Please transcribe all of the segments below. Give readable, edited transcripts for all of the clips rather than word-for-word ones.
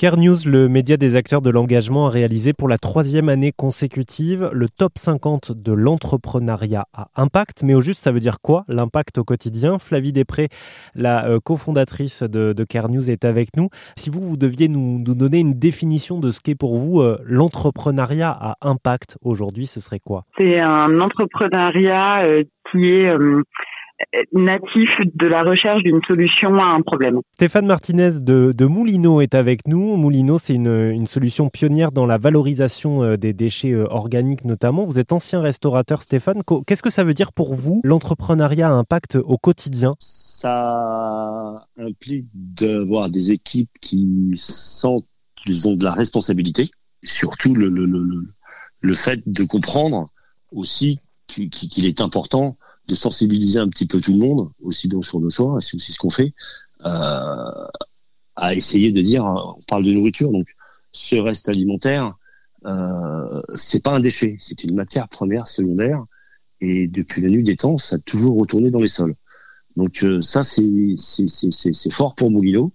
Care News, le média des acteurs de l'engagement, a réalisé pour la 3e année consécutive le top 50 de l'entrepreneuriat à impact. Mais au juste, ça veut dire quoi l'impact au quotidien? Flavie Desprez, la cofondatrice de Care News, est avec nous. Si vous deviez nous donner une définition de ce qu'est pour vous l'entrepreneuriat à impact aujourd'hui, ce serait quoi? C'est un entrepreneuriat qui est natif de la recherche d'une solution à un problème. Stéphane Martinez de Moulinot est avec nous. Moulinot, c'est une solution pionnière dans la valorisation des déchets organiques notamment. Vous êtes ancien restaurateur, Stéphane. Qu'est-ce que ça veut dire pour vous, l'entrepreneuriat à impact au quotidien? Ça implique d'avoir des équipes qui sentent qu'ils ont de la responsabilité. Surtout le fait de comprendre aussi qu'il est important de sensibiliser un petit peu tout le monde, aussi donc sur nos choix, c'est aussi ce qu'on fait, à essayer de dire, on parle de nourriture, donc ce reste alimentaire, c'est pas un déchet, c'est une matière première, secondaire, et depuis la nuit des temps, ça a toujours retourné dans les sols. Donc ça, c'est fort pour Moulinot.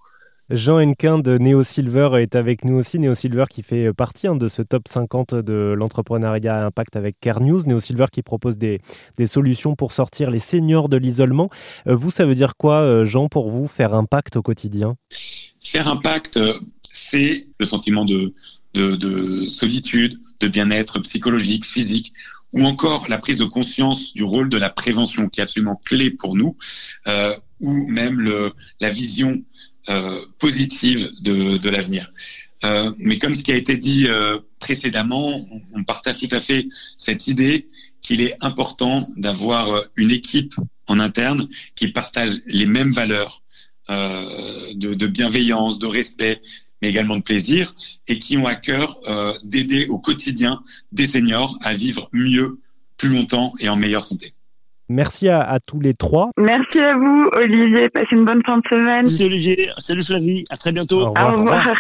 Jean Enquin de Neosilver est avec nous aussi. Neosilver qui fait partie de ce top 50 de l'entrepreneuriat à impact avec Care News. Neosilver qui propose des solutions pour sortir les seniors de l'isolement. Vous, ça veut dire quoi, Jean, pour vous, faire impact au quotidien? Faire impact, c'est le sentiment de solitude, de bien-être psychologique, physique, ou encore la prise de conscience du rôle de la prévention qui est absolument clé pour nous, ou même la vision positive de l'avenir. Mais comme ce qui a été dit précédemment, on partage tout à fait cette idée qu'il est important d'avoir une équipe en interne qui partage les mêmes valeurs de bienveillance, de respect, mais également de plaisir, et qui ont à cœur d'aider au quotidien des seniors à vivre mieux, plus longtemps et en meilleure santé. Merci à tous les trois. Merci à vous, Olivier. Passez une bonne fin de semaine. Merci, Olivier. Salut, Flavie. À très bientôt. Au revoir. Au revoir.